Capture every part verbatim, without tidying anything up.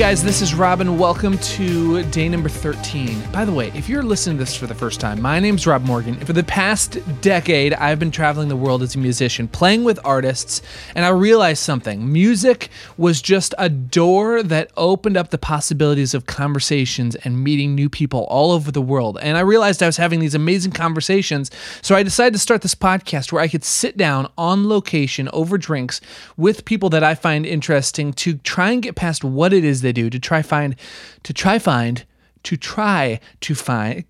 guys, this is Robin. Welcome to day number thirteen. By the way, if you're listening to this for the first time, my name's Rob Morgan. For the past decade, I've been traveling the world as a musician, playing with artists, and I realized something. Music was just a door that opened up the possibilities of conversations and meeting new people all over the world. And I realized I was having these amazing conversations, so I decided to start this podcast where I could sit down on location over drinks with people that I find interesting to try and get past what it is they do to try find to try find to try to find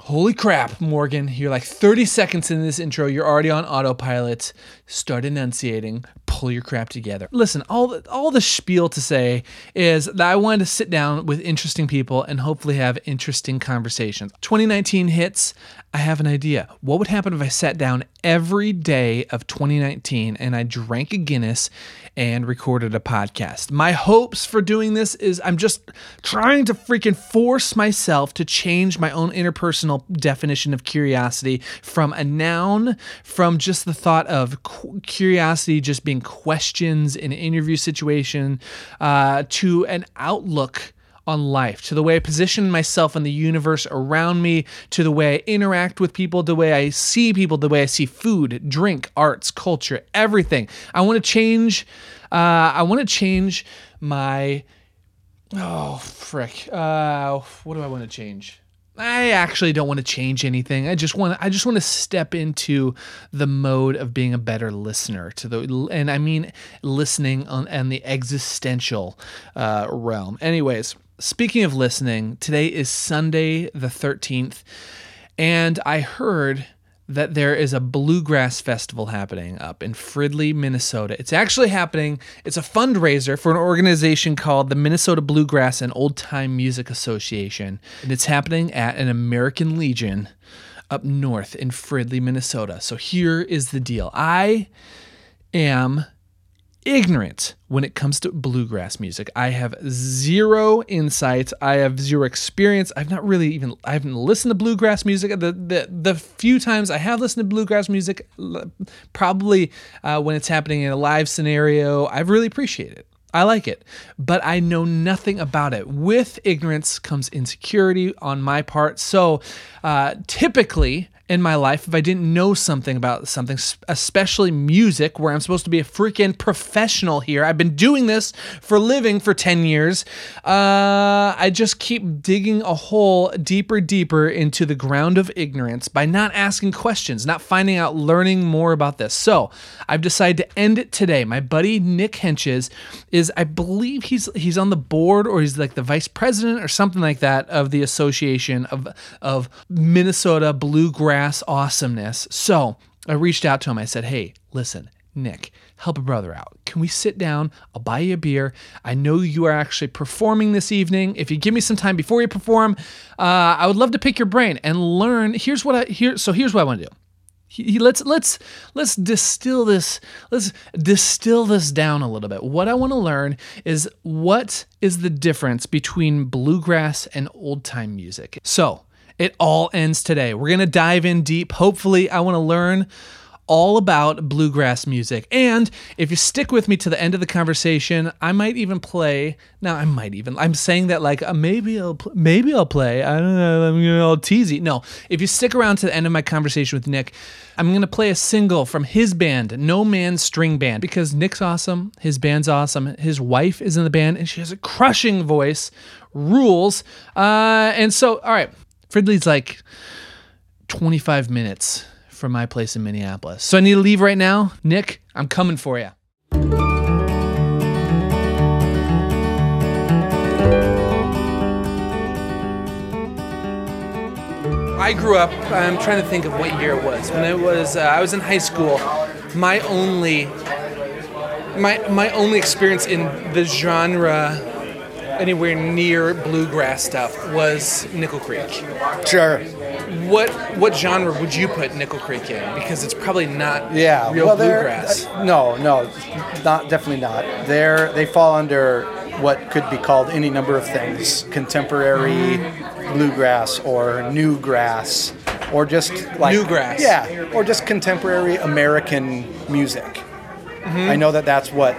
holy crap, Morgan, you're like thirty seconds in this intro, you're already on autopilot. Start enunciating, pull your crap together. Listen, all the, all the spiel to say is that I wanted to sit down with interesting people and hopefully have interesting conversations. twenty nineteen hits, I have an idea. What would happen if I sat down every day of twenty nineteen and I drank a Guinness and recorded a podcast? My hopes for doing this is I'm just trying to freaking force myself to change my own interpersonal definition of curiosity from a noun, from just the thought of curiosity just being questions in an interview situation, uh, to an outlook on life, to the way I position myself in the universe around me, to the way I interact with people, the way I see people, the way I see food, drink, arts, culture, everything. I want to change. Uh, I want to change my. Oh frick! Uh, what do I want to change? I actually don't want to change anything. I just want. I just want to step into the mode of being a better listener to the, and I mean listening on and the existential uh, realm. Anyways, speaking of listening, today is Sunday the thirteenth, and I heard that there is a bluegrass festival happening up in Fridley, Minnesota. It's actually happening. It's a fundraiser for an organization called the Minnesota Bluegrass and Old Time Music Association. And it's happening at an American Legion up north in Fridley, Minnesota. So here is the deal. I am ignorant when it comes to bluegrass music. I have zero insights. I have zero experience. I've not really even, I haven't listened to bluegrass music. The the, the few times I have listened to bluegrass music, probably uh, when it's happening in a live scenario, I've really appreciated it. I like it, but I know nothing about it. With ignorance comes insecurity on my part. So uh, typically in my life, if I didn't know something about something, especially music, where I'm supposed to be a freaking professional here, I've been doing this for a living for ten years, uh, I just keep digging a hole deeper, deeper into the ground of ignorance by not asking questions, not finding out, learning more about this. So I've decided to end it today. My buddy Nick Henches is Is I believe he's he's on the board, or he's like the vice president or something like that of the Association of of Minnesota Bluegrass Awesomeness. So I reached out to him. I said, "Hey, listen, Nick, help a brother out. Can we sit down? I'll buy you a beer. I know you are actually performing this evening. If you give me some time before you perform, uh, I would love to pick your brain and learn. Here's what I here. So here's what I want to do." He, he, let's let's let's distill this. Let's distill this down a little bit. What I want to learn is what is the difference between bluegrass and old time music. So it all ends today. We're gonna dive in deep. Hopefully, I want to learn all about bluegrass music. And if you stick with me to the end of the conversation, I might even play. Now, I might even. I'm saying that like uh, maybe I'll pl- maybe I'll play. I don't know. I'm gonna all teasy. No, if you stick around to the end of my conversation with Nick, I'm gonna play a single from his band, No Man's String Band, because Nick's awesome. His band's awesome. His wife is in the band, and she has a crushing voice. Rules. Uh, and so, all right, Fridley's like twenty-five minutes. From my place in Minneapolis. So I need to leave right now. Nick, I'm coming for you. I grew up, I'm trying to think of what year it was. When it was, uh, I was in high school, my only, my, my only experience in the genre anywhere near bluegrass stuff was Nickel Creek. Sure. What what genre would you put Nickel Creek in? Because it's probably not yeah, real well, bluegrass. Uh, no, no, not definitely not. They're they fall under what could be called any number of things: contemporary mm. bluegrass, or new grass, or just like new grass. Yeah, or just contemporary American music. Mm-hmm. I know that that's what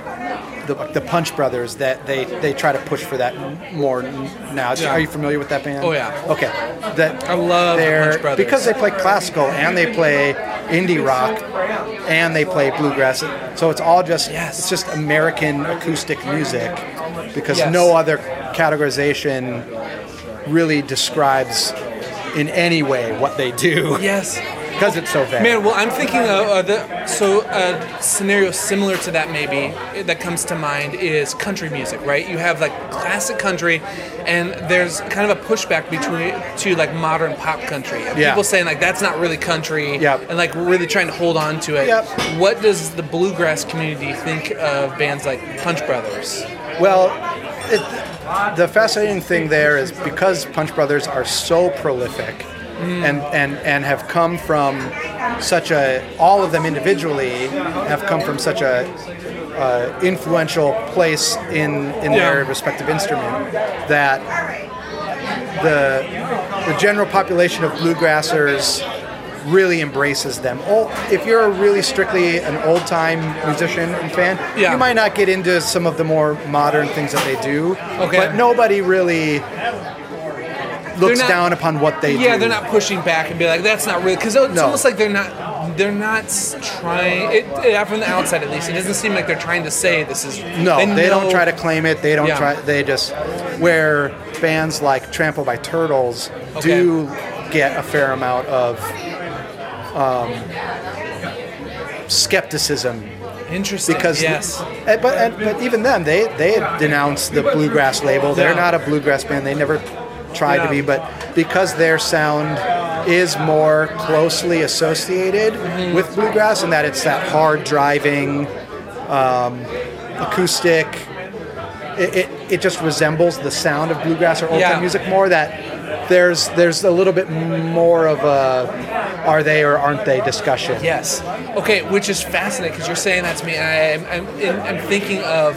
the, the Punch Brothers, that they, they try to push for that more now. Yeah. Are you familiar with that band? Oh, yeah. Okay. That I love Punch Brothers. Because they play classical, and they play indie rock, and they play bluegrass. So it's all just, yes. it's just American acoustic music, because yes. no other categorization really describes in any way what they do. Yes. Because it's so bad. Man, well, I'm thinking of uh, the, so a scenario similar to that maybe that comes to mind is country music, right? You have like classic country, and there's kind of a pushback between to like modern pop country. And yeah. people saying like that's not really country, yep. and like really trying to hold on to it. Yep. What does the bluegrass community think of bands like Punch Brothers? Well, it, the fascinating thing there is because Punch Brothers are so prolific. Mm. And, and and have come from such a, all of them individually have come from such a uh, influential place in, in yeah. their respective instrument, that the the general population of bluegrassers really embraces them. Oh, if you're a really strictly an old-time musician and fan, yeah. you might not get into some of the more modern things that they do, okay. but nobody really... looks not, down upon what they yeah, do. Yeah, they're not pushing back and be like, that's not real. Because it's no. almost like they're not they're not trying, it, it, from the outside at least, it doesn't seem like they're trying to say this is... No, they, they don't try to claim it. They don't yeah. try, they just, where bands like Trampled by Turtles okay. do get a fair amount of um, skepticism. Interesting. Because yes. the, but, and, but even then, they, they denounce the bluegrass label. They're yeah. not a bluegrass band. They never... try yeah. to be, but because their sound is more closely associated mm-hmm. with bluegrass, and that it's that hard driving um, acoustic, it, it it just resembles the sound of bluegrass or old yeah. time music more. That there's there's a little bit more of a are they or aren't they discussion. Yes. Okay, which is fascinating because you're saying that to me. And I'm I'm I'm thinking of.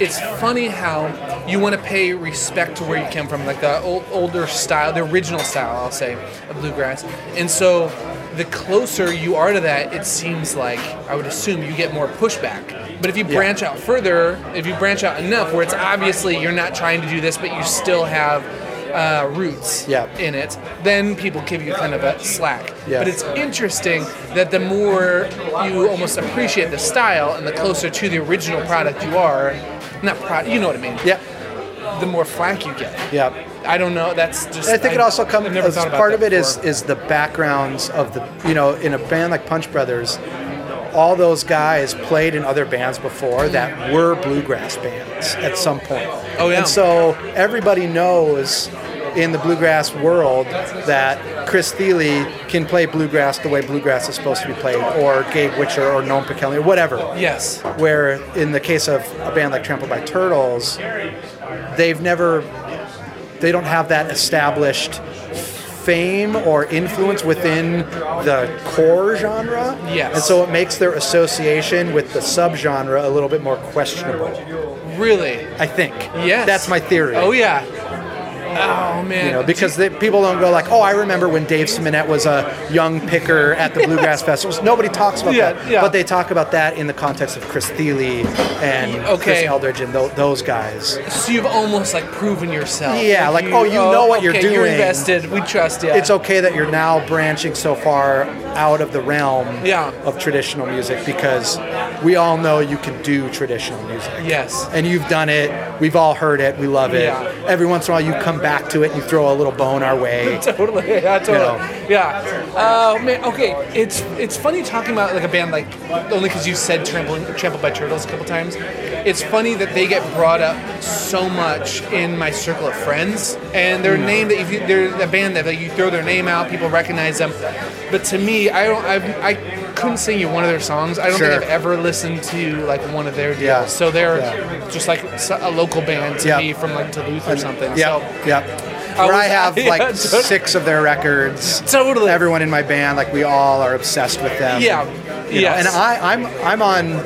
It's funny how you want to pay respect to where you came from, like the old, older style, the original style, I'll say, of bluegrass. And so the closer you are to that, it seems like, I would assume, you get more pushback. But if you branch yeah. out further, if you branch out enough where it's obviously you're not trying to do this, but you still have uh, roots yeah. in it, then people give you kind of a slack. Yeah. But it's interesting that the more you almost appreciate the style and the closer to the original product you are, Not prod, you know what I mean. Yeah. The more flack you get. Yeah. I don't know. That's just. And I think I, it also comes. I've never as thought about part of it is, is the backgrounds of the you know in a band like Punch Brothers, all those guys played in other bands before that were bluegrass bands at some point. Oh yeah. And so everybody knows in the bluegrass world that Chris Thile can play bluegrass the way bluegrass is supposed to be played, or Gabe Witcher or Noam Pikelny or whatever. Yes. Where in the case of a band like Trampled by Turtles, they've never, they don't have that established fame or influence within the core genre. Yes. And so it makes their association with the subgenre a little bit more questionable. Really? I think. Yes. That's my theory. Oh yeah. Oh man! You know, because they, people don't go like, "Oh, I remember when Dave Simonette was a young picker at the bluegrass festivals." Nobody talks about yeah, that, yeah. but they talk about that in the context of Chris Thile and okay. Chris Eldridge and th- those guys. So you've almost like proven yourself. Yeah, like, like you, oh, you know oh, what you're okay, doing. You're invested. We trust you. Yeah. It's okay that you're now branching so far out of the realm yeah. of traditional music, because we all know you can do traditional music. Yes. And you've done it. We've all heard it. We love it. Yeah. Every once in a while, you come back to it and you throw a little bone our way. Totally. Yeah, totally. You know. Yeah. Uh, man, okay, it's it's funny talking about like a band like, only because you said Trampled, Trampled by Turtles a couple times, it's funny that they get brought up so much in my circle of friends, and their name, that if you, they're a band that like, you throw their name out, people recognize them, but to me, I don't, I've, I couldn't sing you one of their songs. I don't sure. think I've ever listened to like one of their deals. Yeah. So they're yeah. just like a local band to yep. me from like Duluth or something. Yeah. So, yep. I Where was, I have like yeah, totally. six of their records. Totally. Everyone in my band, like we all are obsessed with them. Yeah. And, yes. and I, I'm I'm on.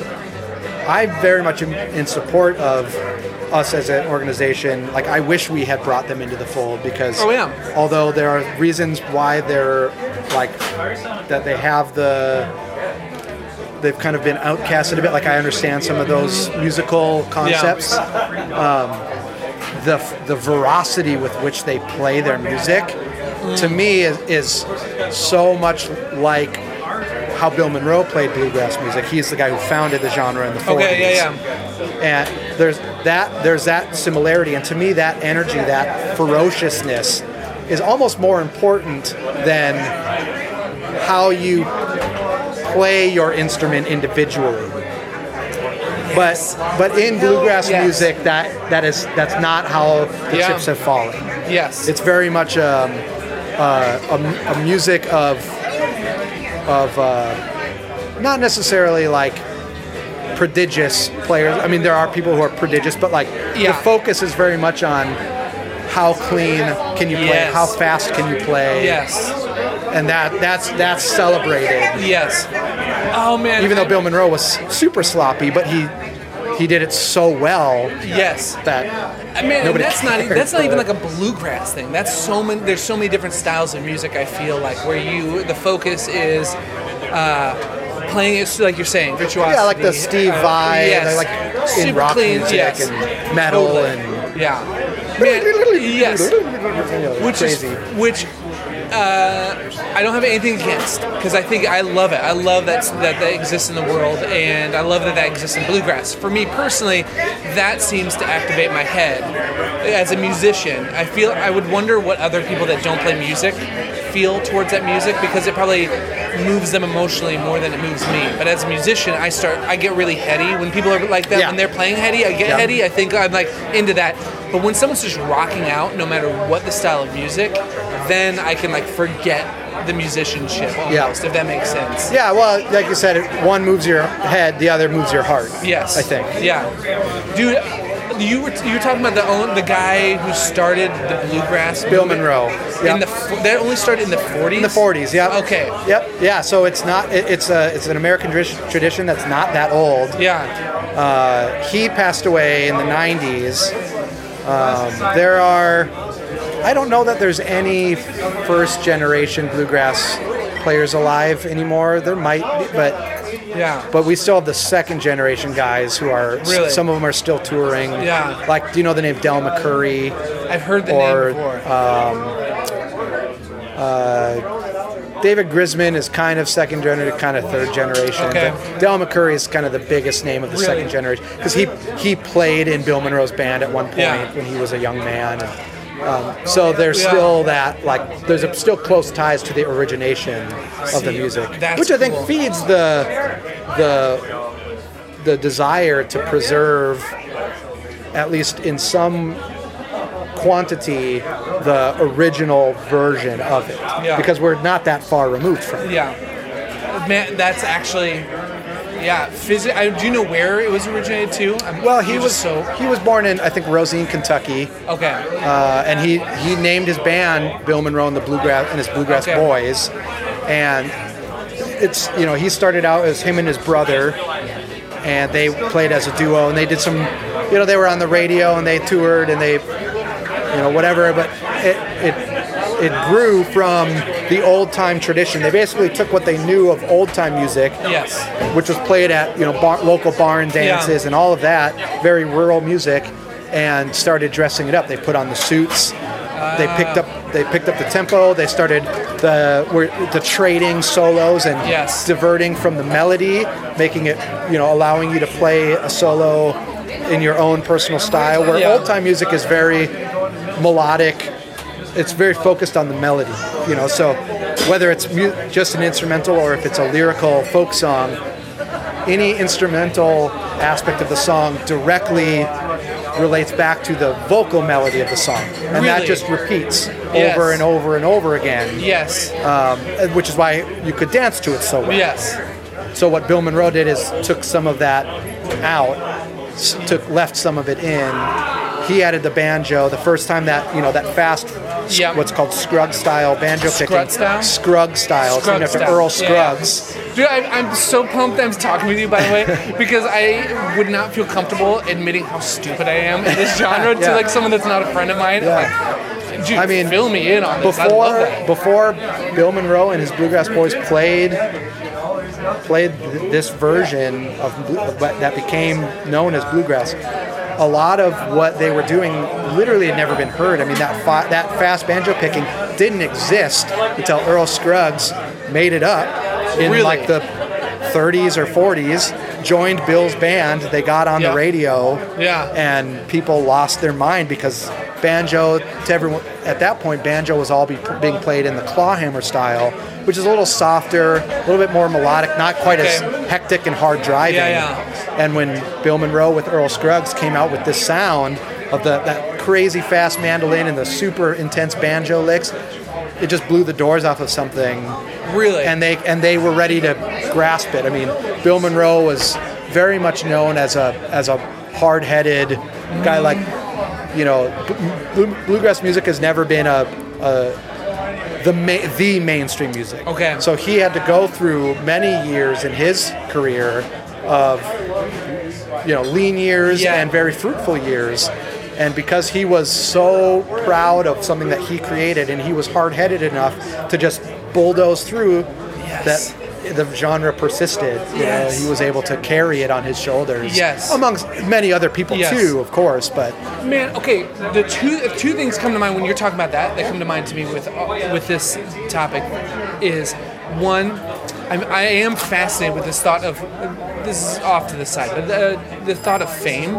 I'm very much in, in support of us as an organization. Like I wish we had brought them into the fold, because oh, yeah. although there are reasons why they're like that, they have the they've kind of been outcasted a bit. Like I understand some of those musical concepts. Yeah. Um, the the veracity with which they play their music, mm. to me, is, is so much like how Bill Monroe played bluegrass music. He's the guy who founded the genre in the forties. Okay, yeah, yeah. And there's that there's that similarity, and to me, that energy, that ferociousness, is almost more important than how you play your instrument individually. But but in bluegrass yes. music, that that is that's not how the yeah. chips have fallen. Yes, it's very much um, uh, a, a music of of uh, not necessarily like prodigious players. I mean, there are people who are prodigious, but like yeah. the focus is very much on how clean can you play, yes. how fast can you play. Yes, and that that's that's celebrated. Yes. Oh man! Even though Bill Monroe was super sloppy, but he he did it so well. Yes. That I mean, nobody that's cared, not that's but. Not even like a bluegrass thing. That's so many. There's so many different styles of music. I feel like where you the focus is uh, playing it like you're saying virtuosity. Yeah, like the Steve uh, Vai. Yes. Like super in rock clean, music yes. and metal totally. And yeah. Man, yes. Which crazy. Is which. Uh, I don't have anything against because I think I love it. I love that, that that exists in the world, and I love that that exists in bluegrass. For me personally, that seems to activate my head as a musician. I feel I would wonder what other people that don't play music feel towards that music because it probably moves them emotionally more than it moves me. But as a musician, I start I get really heady when people are like that. Yeah. When they're playing heady, I get yeah. heady. I think I'm like into that. But when someone's just rocking out, no matter what the style of music, then I can like forget the musicianship almost, yeah. if that makes sense. Yeah, well, like you said, one moves your head, the other moves your heart. Yes. I think. Yeah. Dude, you were you were talking about the own, the guy who started the bluegrass Bill Monroe. Yep. In the that only started in the forties? In the forties, yeah. Okay. Yep. Yeah, so it's not it, it's a it's an American tradition that's not that old. Yeah. Uh, he passed away in the nineties. Um, there are, I don't know that there's any first generation bluegrass players alive anymore. There might be, but yeah. But we still have the second generation guys who are, really? Some of them are still touring. Yeah. Like, do you know the name Del McCoury? I've heard the or, name before. Um, uh, David Grisman is kind of second generation, kind of third generation. Okay. But Del McCoury is kind of the biggest name of the really? Second generation. Because he, he played in Bill Monroe's band at one point yeah. when he was a young man. Um, so there's yeah. still that, like, there's a, still close ties to the origination of the music, that's which I think cool. feeds the the the desire to preserve, at least in some quantity, the original version of it, yeah. because we're not that far removed from it. Yeah, man, that's actually. Yeah, Phys- I, do you know where it was originated to? I'm, well, he was so... he was born in I think Rosine, Kentucky. Okay. Uh, and he, he named his band Bill Monroe and the Bluegrass and his Bluegrass okay. Boys, and it's you know he started out as him and his brother, and they played as a duo and they did some you know they were on the radio and they toured and they you know whatever but it it it grew from. The old time tradition. They basically took what they knew of old time music, yes, which was played at you know bar, local barn dances yeah. and all of that, very rural music, and started dressing it up. They put on the suits. Uh, they picked up. They picked up the tempo. They started the were, the trading solos and yes. diverting from the melody, making it you know allowing you to play a solo in your own personal style. Where yeah. old time music is very melodic. It's very focused on the melody, you know, so whether it's mu- just an instrumental or if it's a lyrical folk song, any instrumental aspect of the song directly relates back to the vocal melody of the song. And really? That just repeats yes. over and over and over again. Yes. Um, which is why you could dance to it so well. Yes. So what Bill Monroe did is took some of that out, took left some of it in. He added the banjo the first time that, you know, that fast, yeah. what's called Scruggs style banjo Scruggs picking. Style? Scruggs style? Scruggs style. It's named after Earl Scruggs. Yeah, yeah. Dude, I, I'm so pumped I'm talking with you, by the way, because I would not feel comfortable admitting how stupid I am in this genre yeah. to, like, someone that's not a friend of mine. Yeah. Like, dude, I mean, fill me in on this. Before, I love that. Before Bill Monroe and his Bluegrass Boys played played th- this version of but blue- that became known as bluegrass. A lot of what they were doing literally had never been heard. I mean, that fa- that fast banjo picking didn't exist until Earl Scruggs made it up in really? like the thirties or forties. Joined Bill's band. They got on yeah. the radio, yeah. and people lost their mind because banjo to everyone at that point, banjo was all be, being played in the clawhammer style, which is a little softer, a little bit more melodic, not quite okay. as hectic and hard driving. Yeah, yeah. And when Bill Monroe with Earl Scruggs came out with this sound of the that crazy fast mandolin and the super intense banjo licks, it just blew the doors off of something. Really? And they and they were ready to grasp it. I mean, Bill Monroe was very much known as a as a hard-headed mm. guy. Like, you know, bl- bl- bluegrass music has never been a, a the ma- the mainstream music. Okay. So he had to go through many years in his career of, you know, lean years yeah. and very fruitful years. And because he was so proud of something that he created, and he was hard-headed enough to just bulldoze through, yes. that the genre persisted. You yes. know, he was able to carry it on his shoulders. Yes. Amongst many other people yes. too, of course. But man, okay, the two if two things come to mind when you're talking about that. That come to mind to me with with this topic is one. I'm, I am fascinated with this thought of this is off to the side, but the the thought of fame.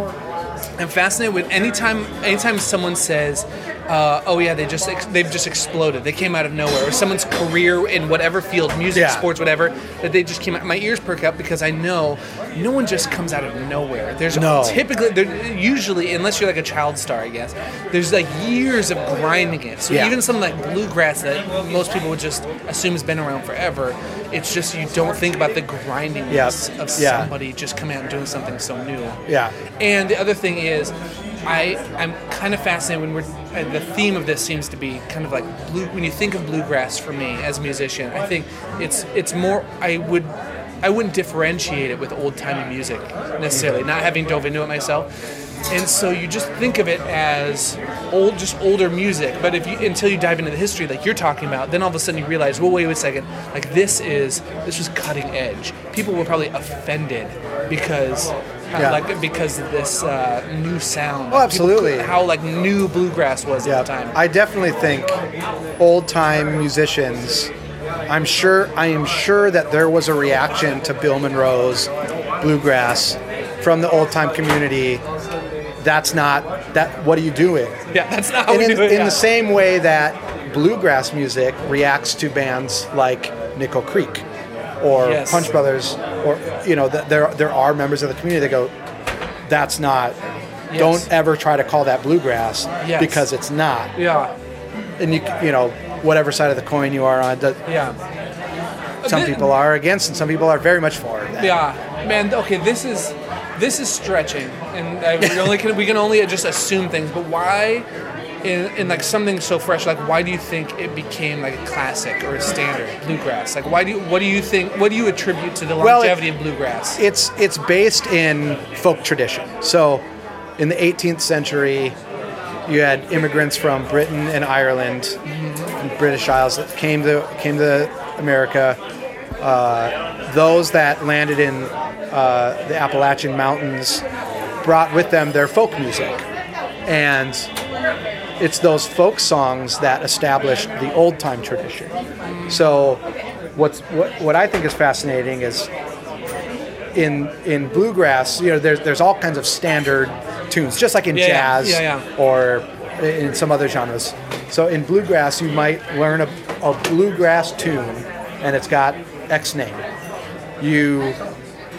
I'm fascinated with anytime anytime someone says, uh, "Oh yeah, they just ex- they've just exploded. They came out of nowhere." Or someone's career in whatever field, music, yeah. sports, whatever, that they just came out. My ears perk up because I know no one just comes out of nowhere. There's no. typically, there, usually, unless you're like a child star, I guess. There's like years of grinding it. So yeah. even something like bluegrass that most people would just assume has been around forever. It's just you don't think about the grindingness yeah. of somebody yeah. just coming out and doing something so new. Yeah. And the other thing. Thing is, I I'm kind of fascinated when we're the theme of this seems to be kind of like blue. When you think of bluegrass for me as a musician, I think it's it's more I would I wouldn't differentiate it with old timey music necessarily. Not having dove into it myself, and so you just think of it as old, just older music. But if you until you dive into the history like you're talking about, then all of a sudden you realize, well, wait a second, like this is this was cutting edge. People were probably offended because. Yeah. Like because of this uh, new sound. Oh, absolutely. People, how like new bluegrass was yeah. at the time. I definitely think old time musicians. I'm sure. I am sure that there was a reaction to Bill Monroe's bluegrass from the old time community. That's not that. What are you doing? Yeah, that's not. How and we in, do it, in yeah. the same way that bluegrass music reacts to bands like Nickel Creek. Or yes. Punch Brothers, or you know, th- there there are members of the community that go, that's not. Yes. Don't ever try to call that bluegrass yes. because it's not. Yeah. And you you know whatever side of the coin you are on. That, yeah. Some then, people are against, and some people are very much for that. Yeah, man. Okay, this is this is stretching, and I, we only can we can only just assume things. But why? In, in like something so fresh, like why do you think it became like a classic or a standard bluegrass? Like why do you, what do you think? What do you attribute to the longevity well, it, of bluegrass? It's it's based in folk tradition. So, in the eighteenth century, you had immigrants from Britain and Ireland, mm-hmm. and British Isles that came to came to America. Uh, those that landed in uh, the Appalachian Mountains brought with them their folk music, and it's those folk songs that established the old time tradition. So, what's what, what I think is fascinating is in in bluegrass. You know, there's there's all kinds of standard tunes, just like in yeah, jazz yeah, yeah, yeah. or in some other genres. So in bluegrass, you might learn a, a bluegrass tune, and it's got X name. You.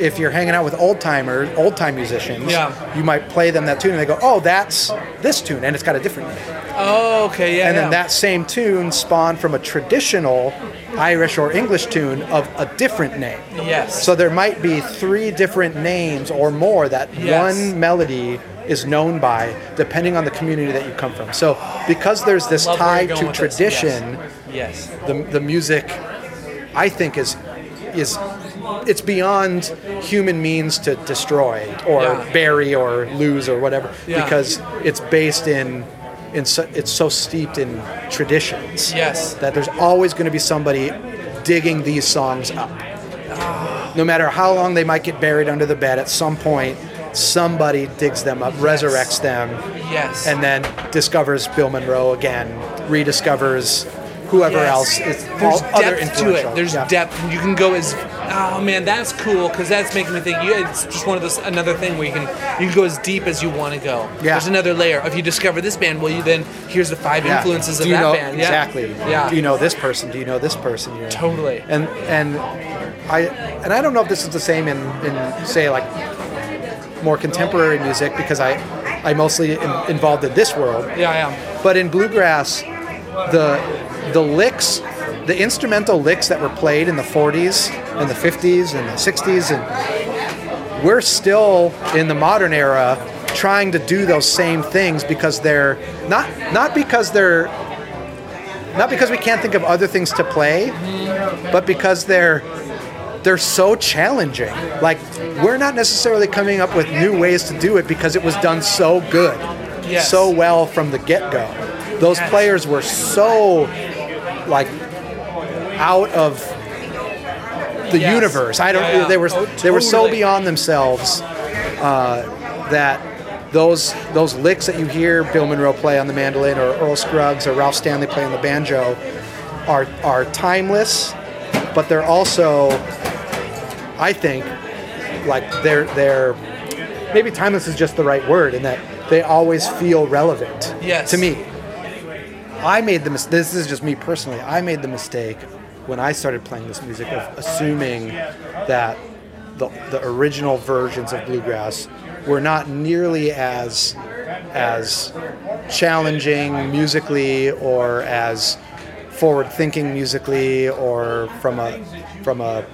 If you're hanging out with old timers, old time musicians, yeah. you might play them that tune, and they go, "Oh, that's this tune," and it's got a different name. Oh, okay, yeah. And yeah. then that same tune spawned from a traditional Irish or English tune of a different name. Yes. So there might be three different names or more that yes. one melody is known by, depending on the community that you come from. So because there's this tie to tradition, yes. yes, the the music, I think is is. It's beyond human means to destroy or yeah. bury or lose or whatever yeah. because it's based in, in so, it's so steeped in traditions yes. that there's always going to be somebody digging these songs up. no matter how long they might get buried under the bed, at some point somebody digs them up, yes. resurrects them, yes. and then discovers Bill Monroe again, rediscovers whoever yes. else. Is There's all depth to it. There's yeah. depth. You can go as, oh man, that's cool, because that's making me think, you, it's just one of those, another thing where you can you can go as deep as you want to go. Yeah. There's another layer. If you discover this band, well, you then, here's the five yeah. influences of that know, band. Exactly. Yeah. yeah. Do you know this person? Do you know this person? You're totally. And, and, I, and I don't know if this is the same in, in say, like, more contemporary music, because I, I mostly am involved in this world. Yeah, I am. But in bluegrass, the the licks, the instrumental licks that were played in the forties and the fifties and the sixties, and we're still in the modern era trying to do those same things, because they're not not because they're not because we can't think of other things to play, but because they're they're so challenging. Like, we're not necessarily coming up with new ways to do it because it was done so good, yes. so well from the get-go. Those yes. players were so, like, out of the yes. universe. I don't. Yeah, yeah. They were. Oh, totally. They were so beyond themselves uh, that those those licks that you hear Bill Monroe play on the mandolin, or Earl Scruggs or Ralph Stanley play on the banjo, are are timeless. But they're also, I think, like they're they're maybe timeless is just the right word, in that they always feel relevant yes. to me. I made the mis- this is just me personally. I made the mistake when I started playing this music of assuming that the the original versions of bluegrass were not nearly as as challenging musically, or as forward-thinking musically, or from a from a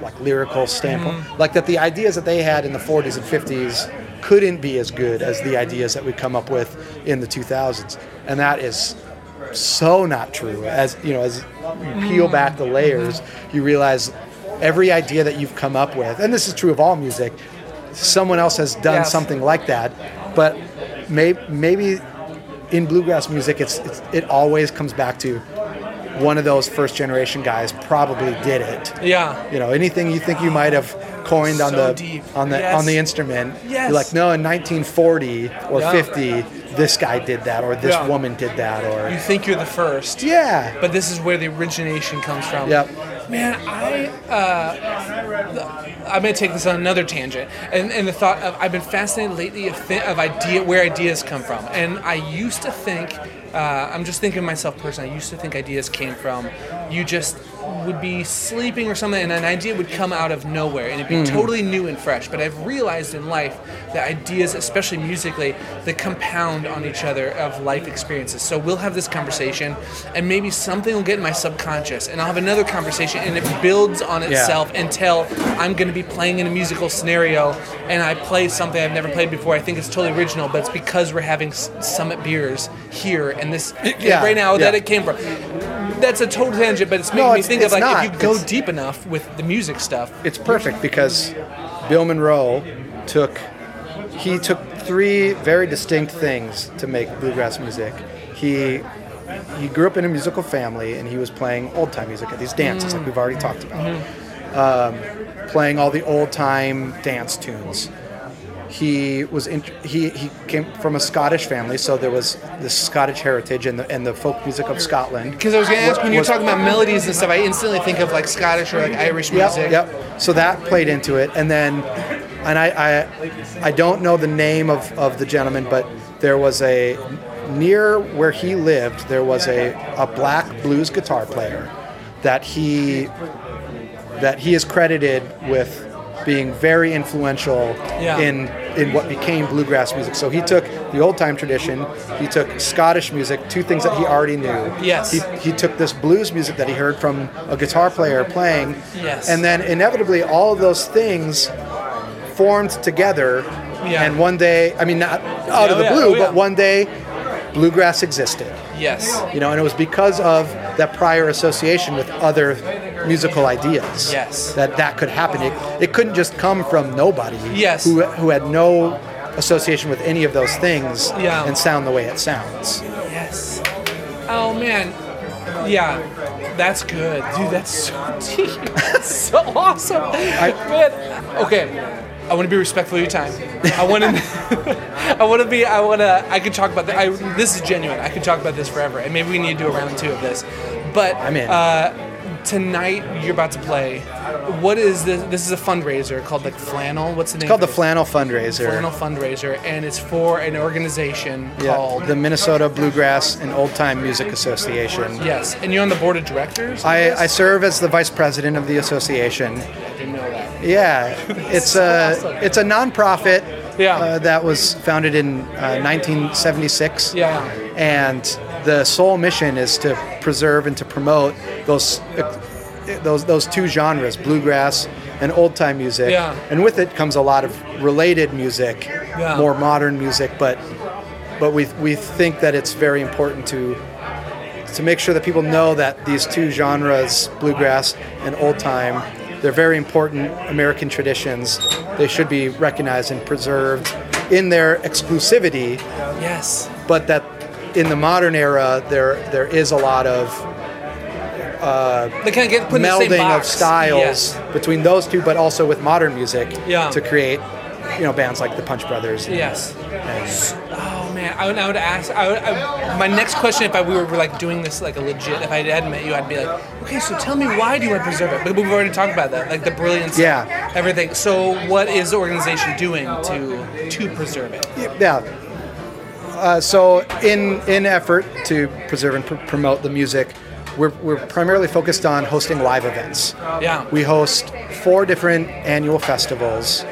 like lyrical standpoint, mm-hmm. like that the ideas that they had in the forties and fifties couldn't be as good as the ideas that we come up with in the two thousands, and that is so not true. As you know, as you peel back the layers, you realize every idea that you've come up with, and this is true of all music, someone else has done yes. something like that, but may, maybe. In bluegrass music, it's, it's it always comes back to one of those first-generation guys probably did it. Yeah. You know, anything you think you might have coined so on the deep. on the yes. on the instrument, yes. you're like, no, in nineteen forty or yeah. fifty, this guy did that, or this yeah. woman did that, or you think you're the first. Yeah. But this is where the origination comes from. Yep. Man, I uh, I'm gonna take this on another tangent, and, and the thought of I've been fascinated lately of, of idea where ideas come from, and I used to think uh, I'm just thinking of myself personally. I used to think ideas came from you just would be sleeping or something, and an idea would come out of nowhere, and it'd be mm-hmm. totally new and fresh. But I've realized in life that ideas, especially musically, they compound on each other of life experiences. So we'll have this conversation, and maybe something will get in my subconscious, and I'll have another conversation, and it builds on itself yeah. until I'm going to be playing in a musical scenario, and I play something I've never played before. I think it's totally original, but it's because we're having Summit Beers here, and this yeah. right now yeah. that it came from. That's a total tangent, but it's making no, it's, me think of like not. if you go it's, deep enough with the music stuff. It's perfect, because Bill Monroe took he took three very distinct things to make bluegrass music. He he grew up in a musical family, and he was playing old time music at these dances, mm. like we've already talked about, mm-hmm. um, playing all the old time dance tunes. He was in, he he came from a Scottish family, so there was this Scottish heritage and the and the folk music of Scotland. Because I was going to ask, when you're talking about melodies and stuff, I instantly think of like Scottish or like Irish music. Yep, yep. So that played into it, and then, and I I, I don't know the name of, of the gentleman, but there was a near where he lived, there was a, a black blues guitar player that he that he is credited with being very influential yeah. in in what became bluegrass music. So he took the old-time tradition, he took Scottish music, two things that he already knew. Yes. He, he took this blues music that he heard from a guitar player playing, yes. and then inevitably all of those things formed together, yeah. and one day, I mean, not out yeah, of the yeah, blue, oh, yeah. but one day, bluegrass existed. Yes. You know, and it was because of that prior association with other musical ideas. Yes. That that could happen. It, it couldn't just come from nobody. Yes. Who who had no association with any of those things. Yeah. And sound the way it sounds. Yes. Oh man, Yeah, that's good, dude. That's so deep. That's so awesome. I, Man, okay. I want to be respectful of your time. I want to. I want to be. I want to. I could talk about that. I, this is genuine. I could talk about this forever, and maybe we need to do a round two of this. But I'm in. Uh, tonight you're about to play. What is this? This is a fundraiser called like Flannel. What's the name? It's called the Flannel Fundraiser. Flannel Fundraiser, and it's for an organization yeah. called the Minnesota Bluegrass and Old Time Music Association. Yes, and you're on the board of directors. I, I serve as the vice president of the association. Know that. Yeah, it's a so awesome. it's a nonprofit yeah. uh, that was founded in uh, nineteen seventy-six. Yeah, and the sole mission is to preserve and to promote those uh, those those two genres, bluegrass and old time music. Yeah, and with it comes a lot of related music, yeah. more modern music. But but we we think that it's very important to. to make sure that people know that these two genres, bluegrass and old time. They're very important American traditions. They should be recognized and preserved in their exclusivity. Yes. But that in the modern era, there there is a lot of uh, they can't get put melding in the same box. Of styles yes. between those two, but also with modern music yeah. to create, you know, bands like the Punch Brothers. And, yes. And, oh man, I would, I would ask. I would, I, my next question, if I, we were like doing this like a legit, if I had met you, I'd be like. Okay, so tell me, why do I preserve it? But we've already talked about that, like the brilliance, yeah. everything. So what is the organization doing to to preserve it? Yeah. Uh, so in in effort to preserve and pr- promote the music, we're we're primarily focused on hosting live events. Yeah. We host four different annual festivals.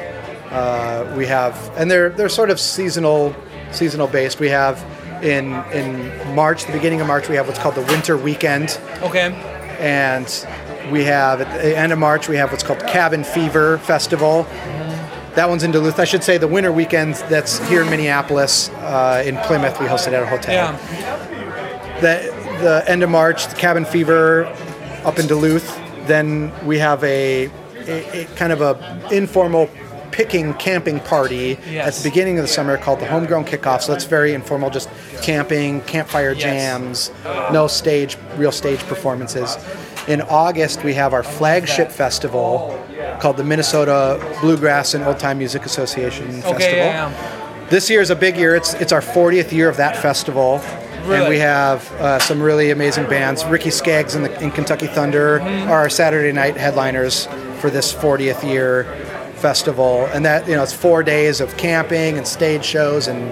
Uh, we have, and they're they're sort of seasonal seasonal based. We have in in March, the beginning of March, we have what's called the Winter Weekend. Okay. And we have, at the end of March, we have what's called Cabin Fever Festival. That one's in Duluth. I should say the Winter Weekend that's here in Minneapolis. Uh, in Plymouth, we hosted at a hotel. Yeah. The, the end of March, the Cabin Fever up in Duluth. Then we have a, a, a kind of a informal picking camping party yes. at the beginning of the summer called the Homegrown Kickoff. So that's very informal, just camping, campfire jams, yes. no stage, real stage performances. In August, we have our flagship festival called the Minnesota Bluegrass and Old Time Music Association Festival. Okay, yeah, yeah. This year is a big year. It's it's our fortieth year of that festival. Really? And we have uh, some really amazing bands. Ricky Skaggs and the in Kentucky Thunder mm-hmm. are our Saturday night headliners for this fortieth year festival, and that, you know, it's four days of camping and stage shows and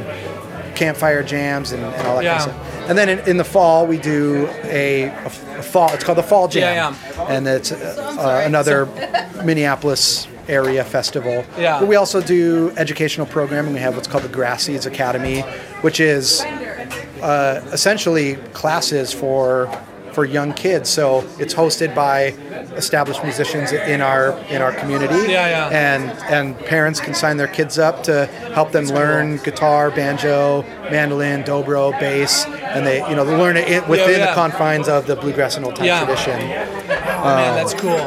campfire jams and, and all that yeah. kind of stuff. And then in, in the fall we do a, a, a fall. It's called the Fall Jam, yeah, yeah. and it's uh, another Minneapolis area festival. Yeah. But we also do educational programming. We have what's called the Grass Seeds Academy, which is uh, essentially classes for. for young kids. So it's hosted by established musicians in our in our community. Yeah, yeah. And and parents can sign their kids up to help them That's learn cool. guitar, banjo, mandolin, dobro, bass, and they, you know, they learn it within yeah, yeah. the confines of the bluegrass and old time yeah. tradition. Oh, um, man, that's cool.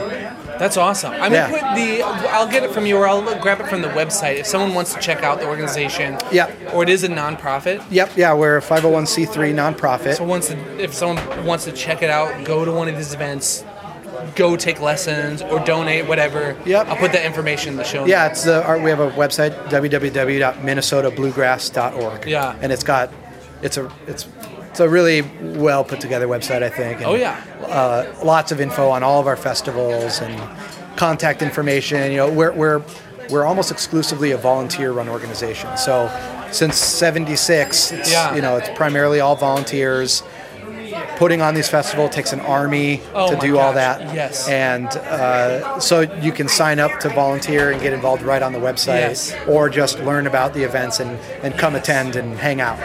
That's awesome. I'm yeah. gonna put the. I'll get it from you, or I'll grab it from the website if someone wants to check out the organization. Yeah. Or it is a nonprofit. Yep. Yeah, we're a five oh one c three nonprofit. So once, the, if someone wants to check it out, go to one of these events, go take lessons, or donate, whatever. Yep. I'll put that information in the show. Yeah, notes. It's the. Our, we have a website, w w w dot minnesota bluegrass dot org. Yeah. And it's got, it's a it's. It's a really well put together website, I think. And, oh yeah, uh, lots of info on all of our festivals and contact information. You know, we're we're we're almost exclusively a volunteer-run organization. So since seventy-six, it's, yeah. you know, it's primarily all volunteers. Putting on these festivals takes an army oh to do gosh. all that. Yes, and uh, so you can sign up to volunteer and get involved right on the website, yes. or just learn about the events and and come attend and hang out.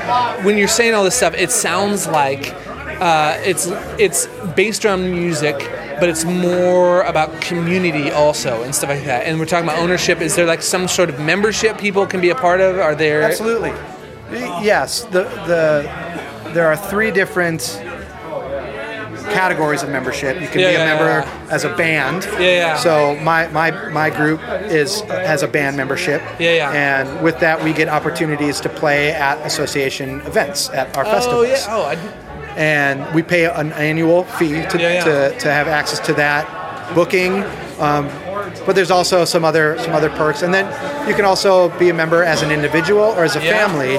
When you're saying all this stuff, it sounds like uh, it's it's based around music, but it's more about community also and stuff like that. And we're talking about ownership. Is there like some sort of membership people can be a part of? Are there absolutely? Yes. The the there are three different. Categories of membership. You can yeah, be a member yeah, yeah. as a band. Yeah, yeah. So my, my my group is has a band membership. Yeah, yeah. And with that, we get opportunities to play at association events at our oh, festivals. Oh yeah. Oh. I... and we pay an annual fee to yeah, yeah. to, to have access to that booking. Um, but there's also some other some other perks, and then you can also be a member as an individual or as a yeah. family,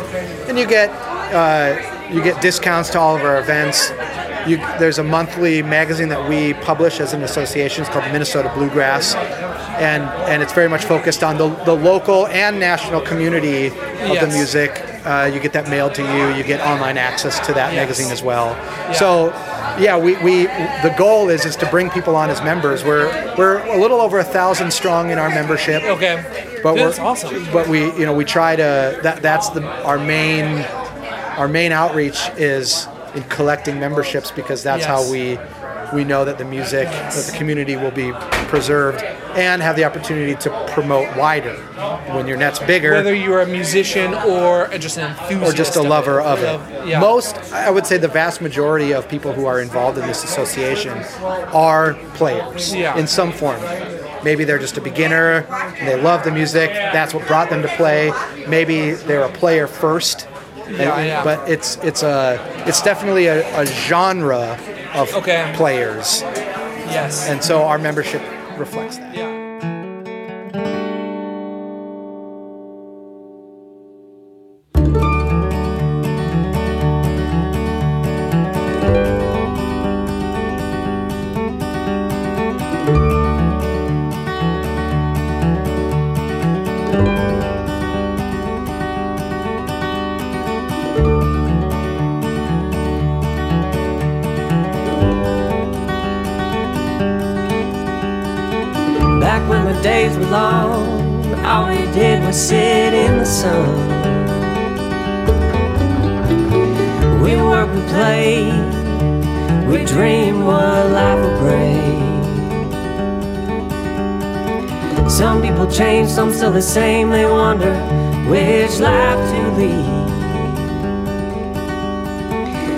and you get uh, you get discounts to all of our events. You, there's a monthly magazine that we publish as an association. It's called Minnesota Bluegrass, and and it's very much focused on the the local and national community of yes. the music. Uh, you get that mailed to you. You get online access to that yes. magazine as well. Yeah. So, yeah, we, we the goal is is to bring people on as members. We're we're a little over a thousand strong in our membership. Okay, but that's we're, awesome. But we you know we try to that that's the our main our main outreach is. In collecting memberships, because that's yes. how we we know that the music, yes. that the community will be preserved and have the opportunity to promote wider when your net's bigger. Whether you're a musician or just an enthusiast. Or just a lover of it. Yeah. Most, I would say the vast majority of people who are involved in this association are players yeah. in some form. Maybe they're just a beginner and they love the music. That's what brought them to play. Maybe they're a player first. Yeah, and, yeah. But it's it's a it's definitely a, a genre of okay. players. Yes. And so our membership reflects that. Yeah. Sit in the sun. We work, we play, we dream what life will bring. Some people change, some still the same. They wonder which life to lead.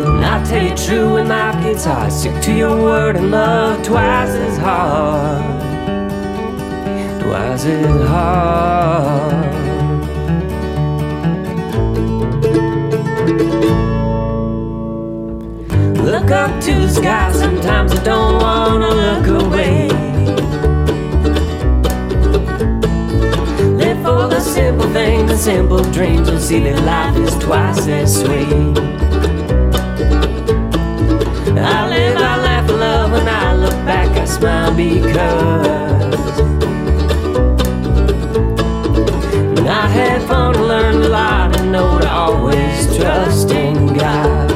And I'll tell you true when life gets hard, stick to your word and love twice as hard. Twice as hard. Look up to the sky, sometimes I don't wanna look away. Live for the simple things, the simple dreams, and see that life is twice as sweet. I live, I laugh, I love, when I look back I smile because I had fun, learned a lot, and know to always trust in God.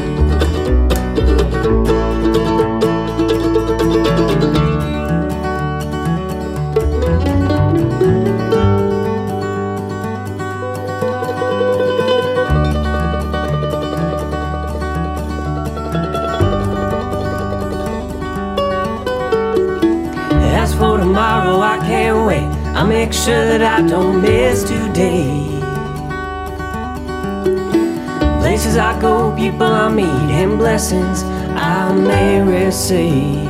As for tomorrow, I can't wait. I'll make sure that I don't miss today. Places I go, people I meet, and blessings I may receive.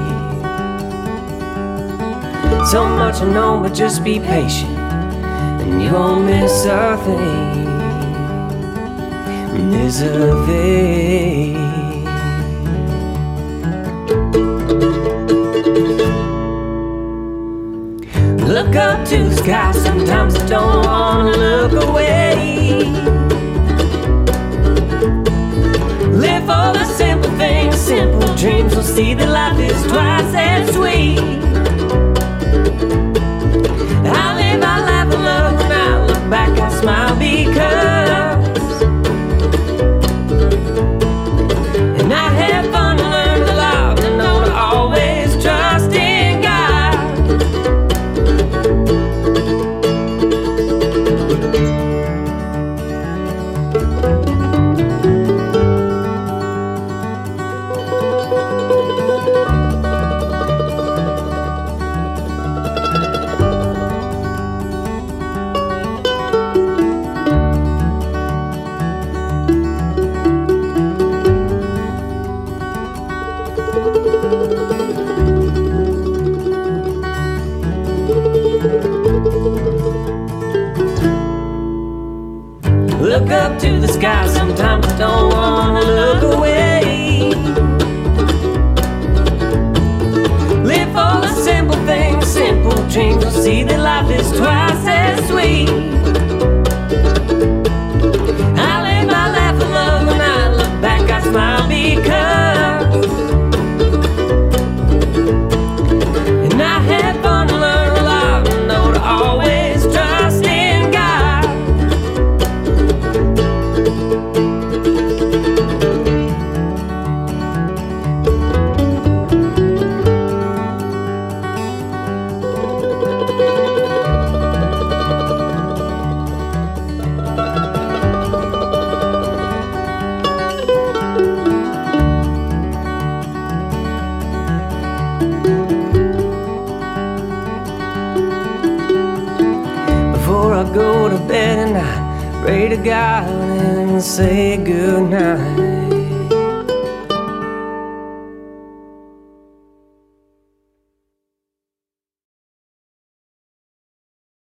So much I know, but just be patient, and you won't miss a thing. Miss a thing. Look up to the sky, sometimes I don't wanna look away. Live for the simple things, simple dreams, we'll see that life is twice as sweet. I live, I laugh, I love, when I look back I smile because and I have fun, learned a lot, and know to always trust in God. Look up to the sky, sometimes I don't wanna look away. Pray to God and say goodnight.